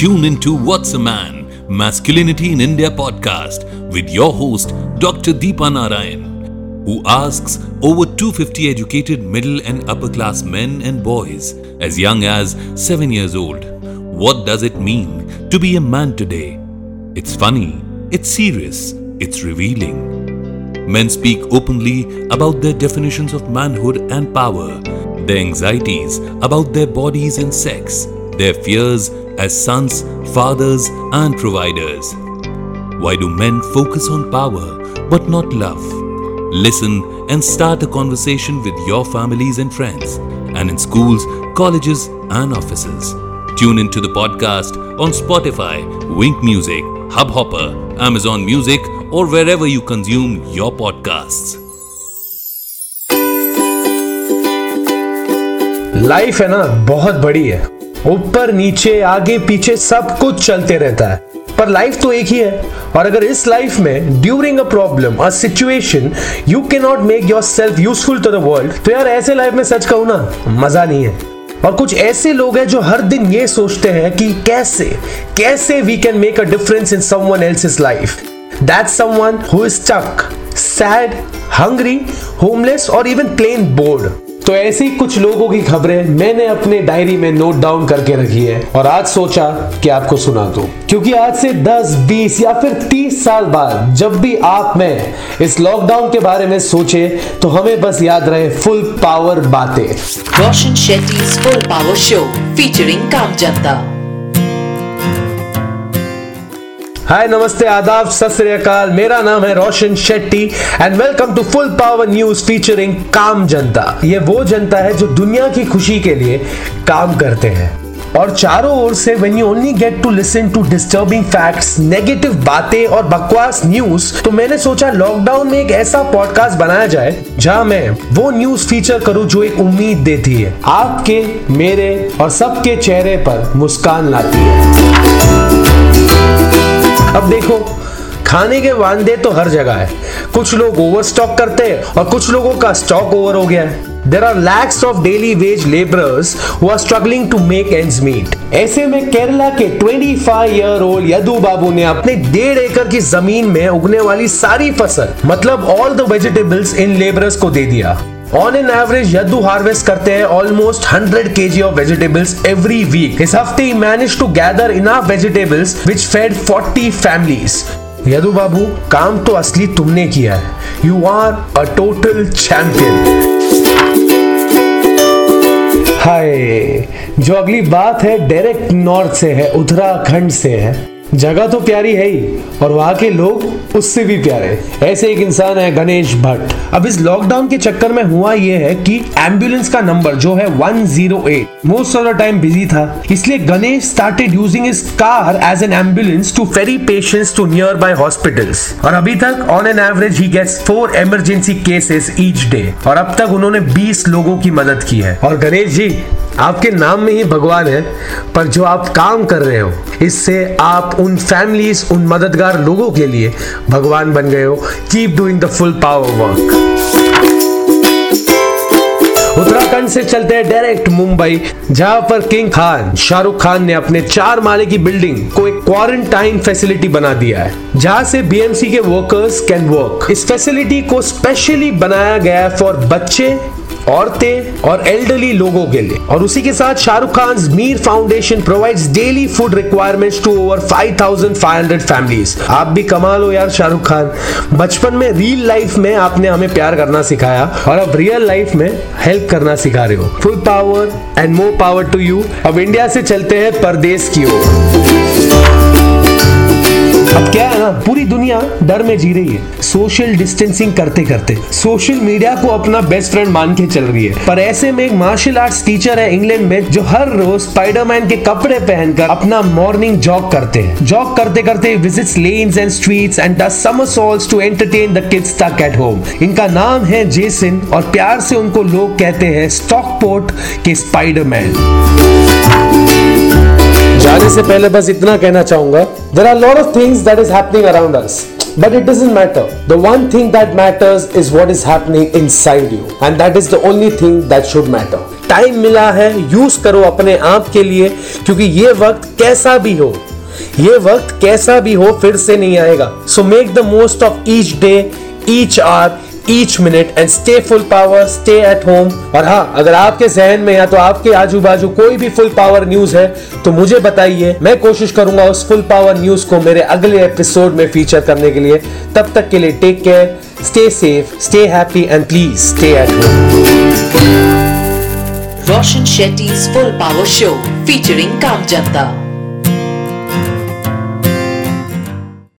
Tune into What's a Man? Masculinity in India podcast with your host Dr. Deepan Arayan, who asks over 250 educated middle and upper class men and boys as young as 7 years old, what does it mean to be a man today? It's funny, it's serious, it's revealing. Men speak openly about their definitions of manhood and power, their anxieties about their bodies and sex, their fears as sons, fathers and providers. Why do men focus on power but not love? Listen and start a conversation with your families and friends and in schools, colleges and offices. Tune into the podcast on Spotify, Wink Music, Hubhopper, Amazon Music or wherever you consume your podcasts. Life है ना बहुत बड़ी है, ऊपर नीचे आगे पीछे सब कुछ चलते रहता है, पर लाइफ तो एक ही है. और अगर इस लाइफ में during a problem a situation you can not make yourself useful to the world, तो यार ऐसे लाइफ में सच कहूँ ना मजा नहीं है. और कुछ ऐसे लोग हैं जो हर दिन ये सोचते हैं कि कैसे कैसे we can make a difference in someone else's life. That's someone who is stuck, sad, hungry, homeless or even plain bored. तो ऐसी कुछ लोगों की खबरें मैंने अपने डायरी में नोट डाउन करके रखी है और आज सोचा कि आपको सुना दूं, क्योंकि आज से 10, 20 या फिर 30 साल बाद जब भी आप मैं इस लॉकडाउन के बारे में सोचे तो हमें बस याद रहे फुल पावर बातें. Roshan Shetty full power show featuring काम जनता. हाय नमस्ते आदाब सत श्री अकाल, मेरा नाम है Roshan Shetty and welcome to full power news featuring काम जनता. ये वो जनता है जो दुनिया की खुशी के लिए काम करते हैं और चारों ओर से when you only get to listen to disturbing facts, negative बातें और बकवास न्यूज, तो मैंने सोचा लॉकडाउन में एक ऐसा पॉडकास्ट बनाया जाए जहां मैं वो न्यूज फीचर करूं जो एक उम्मीद देती है, आपके मेरे और सबके चेहरे पर मुस्कान लाती है. अब देखो खाने के वांदे तो हर जगह है, कुछ लोग ओवर स्टॉक करते हैं और कुछ लोगों का स्टॉक ओवर हो गया है. There are lakhs of daily wage labourers who are struggling to make ends meet. ऐसे में केरला के 25 ईयर ओल्ड यदू बाबू ने अपने 1.5 एकड़ की जमीन में उगने वाली सारी फसल मतलब ऑल द वेजिटेबल्स इन लेबरर्स को दे दिया. On an average Yadu harvest करते हैं almost 100 kg of vegetables every week. इस हफ्ते ही manage to gather enough vegetables which fed 40 families. Yadu बाबू काम तो असली तुमने किया है, you are a total champion. Hi जो अगली बात है डायरेक्ट नॉर्थ से है, उत्तराखंड से है. जगह तो प्यारी है ही और वहाँ के लोग उससे भी प्यारे. ऐसे एक इंसान है गणेश भट्ट. अब इस लॉकडाउन के चक्कर में हुआ यह है कि एम्बुलेंस का नंबर जो है 108 most of the time busy था, इसलिए Ganesh started using his car as an ambulance to ferry patients to nearby hospitals. और अभी तक on an average he gets 4 emergency cases each day और अब तक उन्होंने 20 लोगों की मदद की है. और गणेश जी आपके नाम में ही भगवान है, पर जो आप काम कर रहे हो इससे आप उन फैमिलीज, उन मददगार लोगों के लिए भगवान बन गए हो. Keep doing the full power work. Uttarakhand से चलते हैं डायरेक्ट मुंबई, जहां पर किंग खान शाहरुख खान ने अपने 4 माले की बिल्डिंग को एक क्वारंटाइन फैसिलिटी बना दिया है, जहां से बीएमसी के वर्कर्स कैन वर्क. इस फैसिलिटी को स्पेशली बनाया गया है फॉर बच्चे, औरतें और एल्डरली लोगों के लिए. और उसी के साथ Shahrukh Khan Meer foundation provides daily food requirements to over 5,500 families. आप भी कमाल हो यार शाहरुख खान, बचपन में रियल लाइफ में आपने हमें प्यार करना सिखाया और अब रियल लाइफ में हेल्प करना सिखा रहे हो. Full power and more power to you. अब इंडिया से चलते हैं परदेश की ओर. अब क्या है ना, पूरी दुनिया डर में जी रही है, सोशल डिस्टेंसिंग करते करते सोशल मीडिया को अपना बेस्ट फ्रेंड मान के चल रही है. पर ऐसे में एक मार्शल आर्ट्स टीचर है इंग्लैंड में जो हर रोज स्पाइडरमैन के कपड़े पहनकर अपना मॉर्निंग जॉग करते हैं. जॉग करते करते visits lanes and streets and does somersaults to entertain the kids stuck at home. इनका नाम है जेसन और प्यार से उनको लोग कहते हैं स्टॉकपोर्ट के स्पाइडरमैन. जाने से पहले बस इतना कहना चाहूंगा, there are lot of things that is happening around us But it doesn't matter. The one thing that matters is what is happening inside you, and that is the only thing that should matter. Time मिला है, use करो अपने आप के लिए, क्योंकि ये वक्त कैसा भी हो, ये वक्त कैसा भी हो, फिर से नहीं आएगा. So make the most of each day, each hour, each minute and stay full power, stay at home. और हाँ, अगर आपके जहन में या तो आपके आजू बाजू कोई भी फुल पावर न्यूज है तो मुझे बताइए, मैं कोशिश करूंगा उस फुल पावर न्यूज को मेरे अगले एपिसोड में फीचर करने के लिए. तब तक के लिए take care, stay safe, stay happy and please stay at home. Roshan Shetty's full power show featuring काम जनता.